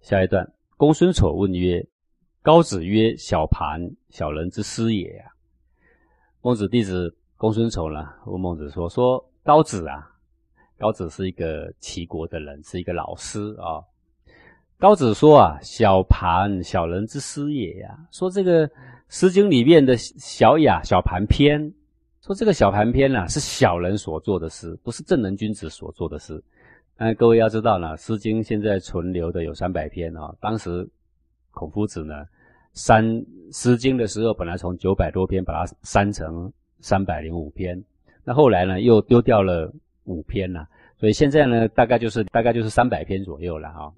下一段，公孙丑问曰：“高子曰：‘小盘，小人之师也啊。’”孟子弟子公孙丑呢，问孟子说高子啊，高子是一个齐国的人，是一个老师啊。高子说啊，小盘，小人之师也呀、啊。说这个《诗经》里面的小雅、小盘篇，说这个小盘篇啊，是小人所做的诗，不是正人君子所做的诗。各位要知道呢，《诗经》现在存留的有300篇啊、哦。当时孔夫子呢删《诗经》的时候，本来从900多篇把它删成305篇。那后来呢，又丢掉了5篇啦，所以现在呢，大概就是300篇左右啦哈、哦。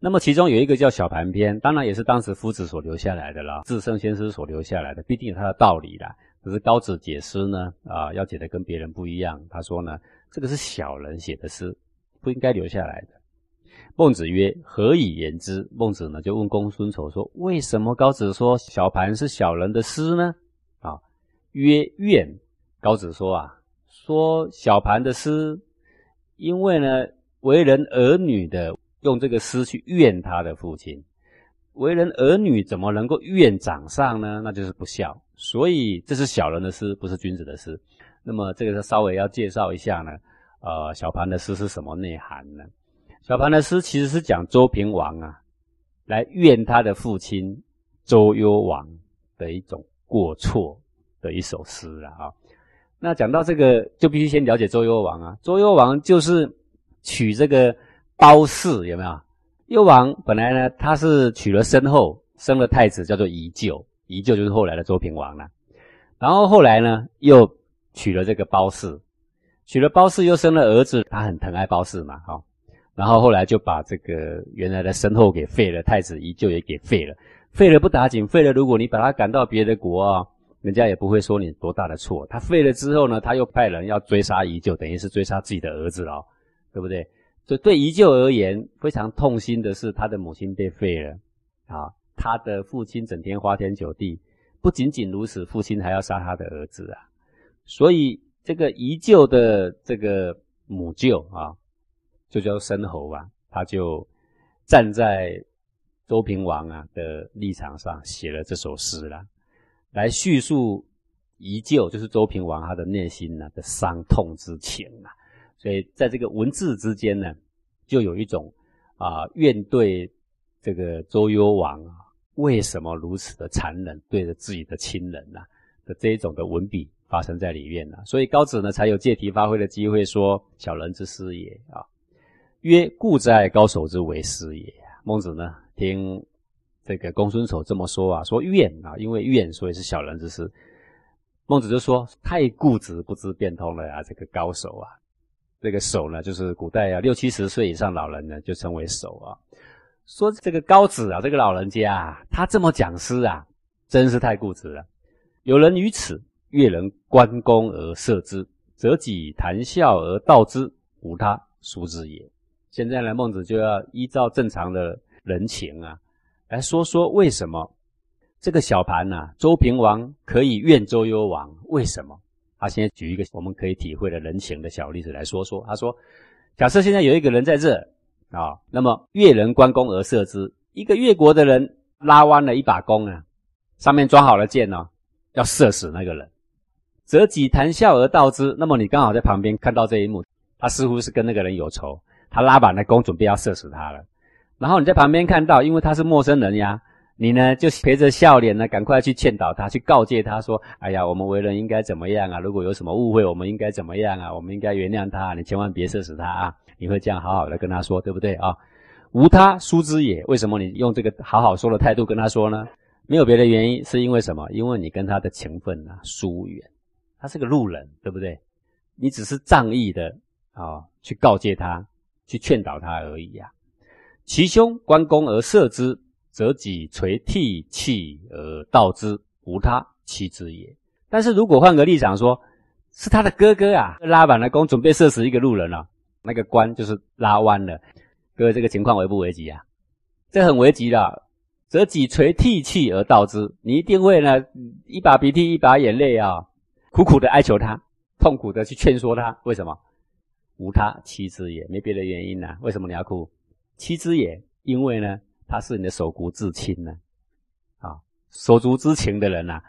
那么其中有一个叫小盘篇，当然也是当时夫子所留下来的啦，至圣先师所留下来的，必定有它的道理啦。可是高子解诗呢，要解的跟别人不一样。他说呢，这个是小人写的诗，不应该留下来的。孟子曰：“何以言之？”孟子呢就问公孙丑说：“为什么高子说小盘是小人的诗呢？”啊，曰：“怨。”高子说啊，说小盘的诗，因为呢为人儿女的用这个诗去怨他的父亲，为人儿女怎么能够怨长上呢？那就是不孝，所以这是小人的诗，不是君子的诗。那么这个稍微要介绍一下呢，小盘的诗是什么内涵呢？小盘的诗其实是讲周平王啊，来怨他的父亲周幽王的一种过错的一首诗啦啊。那讲到这个，就必须先了解周幽王啊。周幽王就是娶这个褒姒，有没有？幽王本来呢，他是娶了身后，生了太子，叫做宜臼，宜臼就是后来的周平王啦、啊。然后后来呢，又娶了这个褒姒，娶了褒姒又生了儿子，他很疼爱褒姒嘛，哈、哦。然后后来就把这个原来的身后给废了，太子宜臼也给废了。废了不打紧，废了如果你把他赶到别的国啊、哦。人家也不会说你多大的错，他废了之后呢，他又派人要追杀宜臼，等于是追杀自己的儿子哦，对不对？所以对宜臼而言，非常痛心的是他的母亲被废了啊，他的父亲整天花天酒地，不仅仅如此，父亲还要杀他的儿子啊。所以这个宜臼的这个母舅啊，就叫申侯啊，他就站在周平王啊的立场上写了这首诗啦。来叙述宜臼，就是周平王他的内心呢、的伤痛之情啊，所以在这个文字之间呢，就有一种怨对这个周幽王啊，为什么如此的残忍，对着自己的亲人啊的这一种的文笔发生在里面了、啊。所以高子呢才有借题发挥的机会说小人之师也啊，曰故哉高手之为师也。孟子呢听这个公孙丑这么说啊，说怨啊，因为怨所以是小人之师。孟子就说太固执不知变通了啊，这个高手啊，这个手呢就是古代啊60-70岁以上老人呢就称为手啊。说这个高子啊，这个老人家啊，他这么讲诗啊，真是太固执了。有人于此，越人关公而射之，则己谈笑而道之，无他，孰知也。现在呢，孟子就要依照正常的人情啊，来说说为什么这个小盘啊，周平王可以怨周幽王，为什么？他现在举一个我们可以体会的人情的小例子来说说。他说，假设现在有一个人在这啊、哦，那么越人关公而射之，一个越国的人拉弯了一把弓啊，上面装好了箭哦，要射死那个人，则己谈笑而道之。那么你刚好在旁边看到这一幕，他似乎是跟那个人有仇，他拉把那弓准备要射死他了。然后你在旁边看到，因为他是陌生人呀，你呢就陪着笑脸呢，赶快去劝导他，去告诫他说：“哎呀，我们为人应该怎么样啊？如果有什么误会，我们应该怎么样啊？我们应该原谅他，你千万别射死他啊！”你会这样好好的跟他说，对不对啊？无他，孰知也？为什么你用这个好好说的态度跟他说呢？没有别的原因，是因为什么？因为你跟他的情分啊疏远，他是个路人，对不对？你只是仗义的啊，去告诫他，去劝导他而已啊。其兄关公而射之，则己垂涕泣而道之，无他，其知也。但是如果换个立场说，是他的哥哥啊，拉板的弓准备射死一个路人了、啊，那个关就是拉弯了。各位，这个情况危不危急啊？这很危急啦、啊。则己垂涕泣而道之，你一定会呢，一把鼻涕一把眼泪啊，苦苦的哀求他，痛苦的去劝说他。为什么？无他，其知也，没别的原因啊。为什么你要哭？其知也，因为呢他是你的手足至亲呢、啊，手足之情的人啊，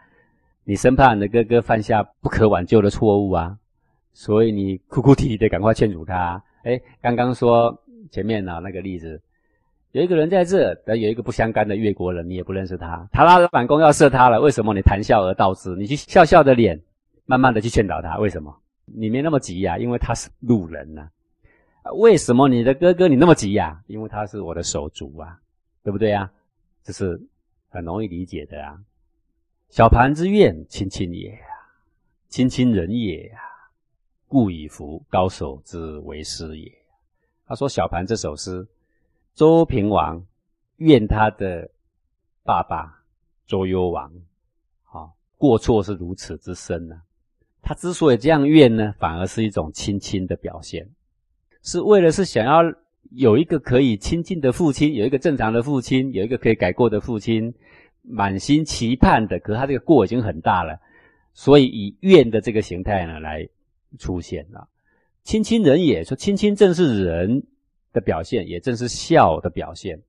你生怕你的哥哥犯下不可挽救的错误啊，所以你哭哭啼啼的赶快劝阻他、啊。哎，刚刚说前面啊那个例子，有一个人在这，但有一个不相干的越国人，你也不认识他，他拉板弓要射他了，为什么你谈笑而道之？你去笑笑的脸，慢慢的去劝导他，为什么？你没那么急啊，因为他是路人啊。为什么你的哥哥你那么急啊？因为他是我的手足啊，对不对啊？这是很容易理解的啊。小盘之怨，亲亲也啊，亲亲人也啊，故以服高手之为师也。他说小盘这首诗，周平王怨他的爸爸周幽王、哦、过错是如此之深啊。他之所以这样怨呢，反而是一种亲亲的表现，是为了是想要有一个可以亲近的父亲，有一个正常的父亲，有一个可以改过的父亲，满心期盼的，可是他这个过已经很大了，所以以怨的这个形态呢来出现了。亲亲人也说，亲亲正是人的表现，也正是孝的表现。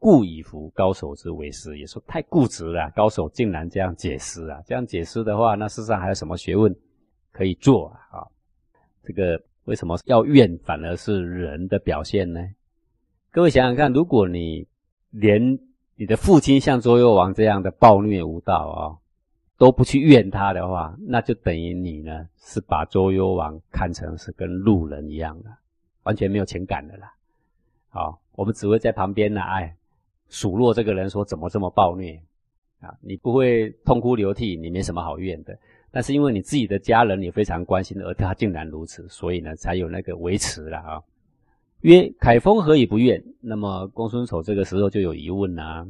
故以服高手之为师，也说太固执了，高手竟然这样解释啊！这样解释的话，那世上还有什么学问可以做啊？哦、这个为什么要怨反而是人的表现呢？各位想想看，如果你连你的父亲像周幽王这样的暴虐无道啊、哦，都不去怨他的话，那就等于你呢是把周幽王看成是跟路人一样的，完全没有情感的啦。好、哦，我们只会在旁边呢、啊，哎。数落这个人说怎么这么暴虐啊！你不会痛哭流涕，你没什么好怨的。但是因为你自己的家人你非常关心，而他竟然如此，所以呢才有那个维持了啊。曰：凯风何以不怨？那么公孙丑这个时候就有疑问啊，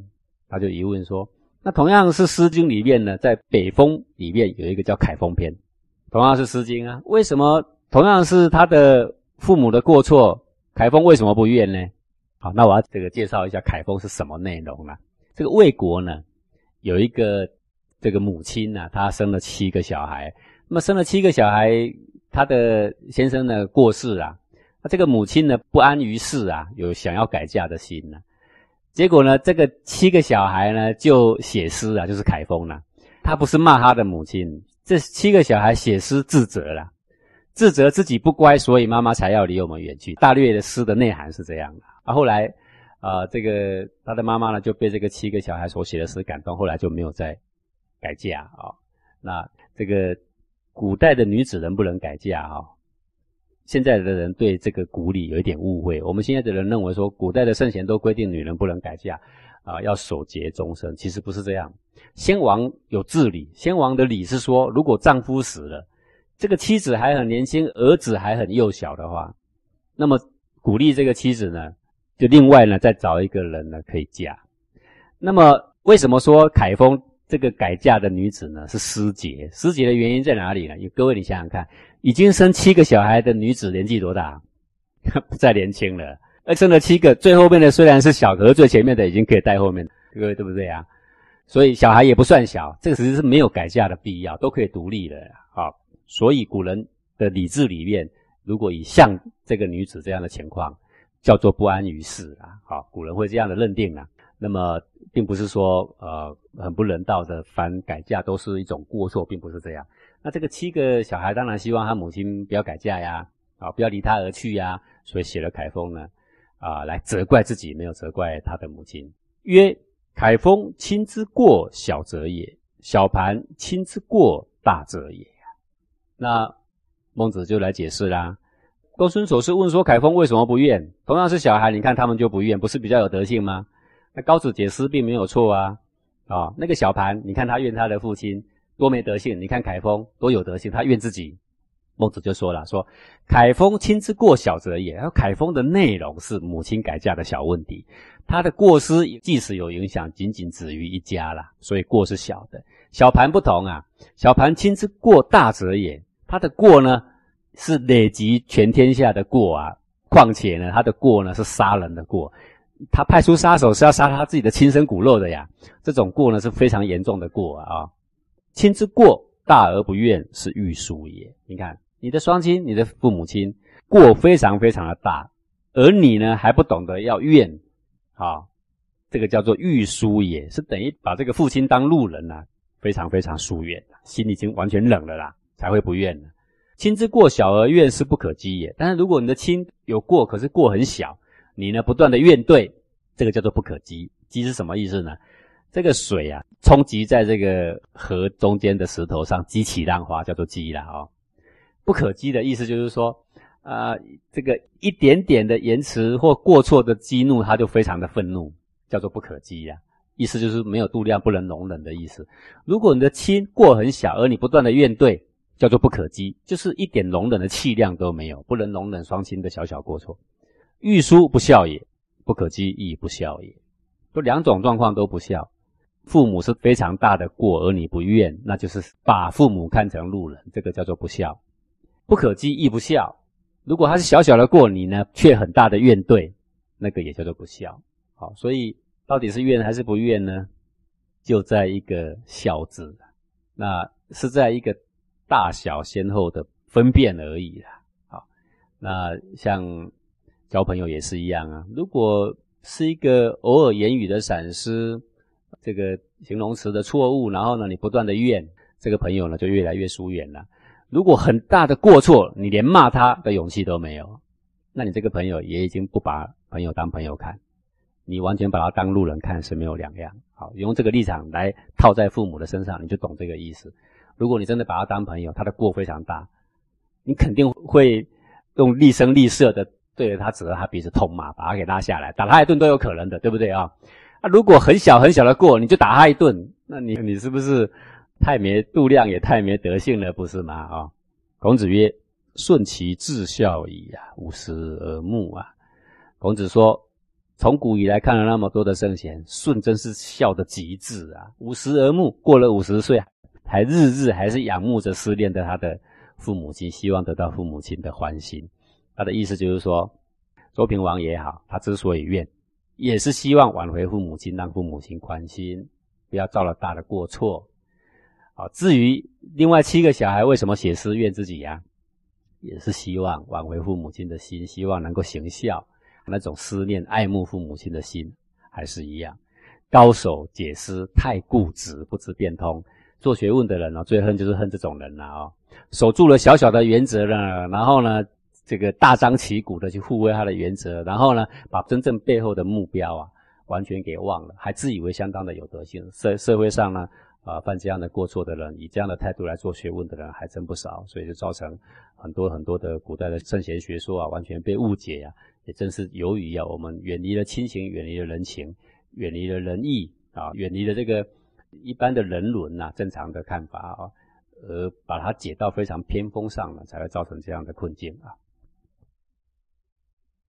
他就疑问说：那同样是《诗经》里面呢，在北风里面有一个叫凯风篇，同样是《诗经》啊，为什么同样是他的父母的过错，凯风为什么不怨呢？好，那我要这个介绍一下凯风是什么内容啦、啊。这个魏国呢，有一个这个母亲啊，她生了7个小孩。那么生了7个小孩，她的先生呢过世啊，那这个母亲呢不安于世啊，有想要改嫁的心啊。结果呢，这个7个小孩呢就写诗啊，就是凯风啦、啊。他不是骂他的母亲，这7个小孩写诗自责啦、啊，自责自己不乖，所以妈妈才要离我们远去。大略的诗的内涵是这样的、啊。后来这个他的妈妈呢就被这个7个小孩所写的诗感动，后来就没有再改嫁啊、哦。那这个古代的女子能不能改嫁啊、哦？现在的人对这个古礼有一点误会，我们现在的人认为说古代的圣贤都规定女人不能改嫁啊、要守节终身，其实不是这样。先王有治理，先王的礼是说，如果丈夫死了，这个妻子还很年轻，儿子还很幼小的话，那么鼓励这个妻子呢就另外呢再找一个人呢可以嫁。那么为什么说凯风这个改嫁的女子呢是失节？失节的原因在哪里呢？各位你想想看，已经生7个小孩的女子年纪多大？不再年轻了。而生了7个，最后面的虽然是小，可是最前面的已经可以带后面，各位对不对啊？所以小孩也不算小，这个其实是没有改嫁的必要，都可以独立了。好、哦，所以古人的礼制里面，如果以像这个女子这样的情况，叫做不安于世啦，好，古人会这样的认定啦。那么，并不是说很不人道的，凡改嫁都是一种过错，并不是这样。那这个7个小孩当然希望他母亲不要改嫁呀，啊，不要离他而去呀，所以写了凯风呢，啊，来责怪自己，没有责怪他的母亲。曰：凯风亲之过小则也，小盘亲之过大则也。那孟子就来解释啦。公孙丑是问说凯风为什么不怨？同样是小孩，你看他们就不怨，不是比较有德性吗？那高子解诗并没有错啊，哦，那个小盘，你看他怨他的父亲多没德性，你看凯风多有德性，他怨自己。孟子就说了，说凯风亲之过小则也，凯风的内容是母亲改嫁的小问题，他的过失即使有影响，仅仅止于一家啦，所以过是小的。小盘不同啊，小盘亲之过大则也，他的过呢是累积全天下的过啊，况且呢，他的过呢是杀人的过，他派出杀手是要杀他自己的亲生骨肉的呀，这种过呢是非常严重的过啊、哦。亲之过大而不怨，是欲疏也。你看，你的双亲，你的父母亲过非常非常的大，而你呢还不懂得要怨啊，这个叫做欲疏也，是等于把这个父亲当路人啊，非常非常疏远，心已经完全冷了啦，才会不怨了。亲之过小而怨是不可积也，但是如果你的亲有过，可是过很小，你呢不断的怨对，这个叫做不可积。积是什么意思呢？这个水啊冲击在这个河中间的石头上，激起浪花，叫做积啦哦。不可积的意思就是说这个一点点的延迟或过错的激怒，他就非常的愤怒，叫做不可积啊。意思就是没有度量，不能容忍的意思。如果你的亲过很小，而你不断的怨对，叫做不可积，就是一点容忍的气量都没有，不能容忍双亲的小小过错。欲疏不孝也，不可积亦不孝也，就两种状况都不孝。父母是非常大的过，而你不怨，那就是把父母看成路人，这个叫做不孝。不可积亦不孝，如果他是小小的过，你呢却很大的怨对，那个也叫做不孝。好，所以到底是怨还是不怨呢？就在一个孝字，那是在一个大小先后的分辨而已啦。好，那像交朋友也是一样啊，如果是一个偶尔言语的闪失，这个形容词的错误，然后呢你不断的怨，这个朋友呢就越来越疏远了。如果很大的过错，你连骂他的勇气都没有，那你这个朋友也已经不把朋友当朋友看，你完全把他当路人看是没有两样。好，用这个立场来套在父母的身上，你就懂这个意思。如果你真的把他当朋友，他的过非常大，你肯定会用厉声厉色的对着他，指着他鼻子痛骂，把他给拉下来，打他一顿都有可能的，对不对啊？那如果很小很小的过，你就打他一顿，那你是不是太没度量，也太没德性了，不是吗？啊，孔子曰：“顺其至孝矣啊，五十而目啊。”孔子说，从古以来看了那么多的圣贤，顺真是孝的极致啊！五十而目，过了50岁，还日日还是仰慕着思念着他的父母亲，希望得到父母亲的欢心。他的意思就是说，周平王也好，他之所以怨，也是希望挽回父母亲，让父母亲宽心，不要造了大的过错。好，至于另外7个小孩为什么写诗怨自己啊，也是希望挽回父母亲的心，希望能够行孝，那种思念爱慕父母亲的心还是一样。高手解诗太固执，不知变通，做学问的人哦，最恨就是恨这种人啦哦。守住了小小的原则呢，然后呢这个大张旗鼓的去护卫他的原则，然后呢把真正背后的目标啊完全给忘了，还自以为相当的有德性。社会上呢犯这样的过错的人，以这样的态度来做学问的人还真不少，所以就造成很多很多的古代的圣贤学说啊，完全被误解啊。也正是由于啊，我们远离了亲情，远离了人情，远离了仁义啊，远离了这个一般的人伦啊，正常的看法啊，而把它解到非常偏锋上了，才会造成这样的困境啊。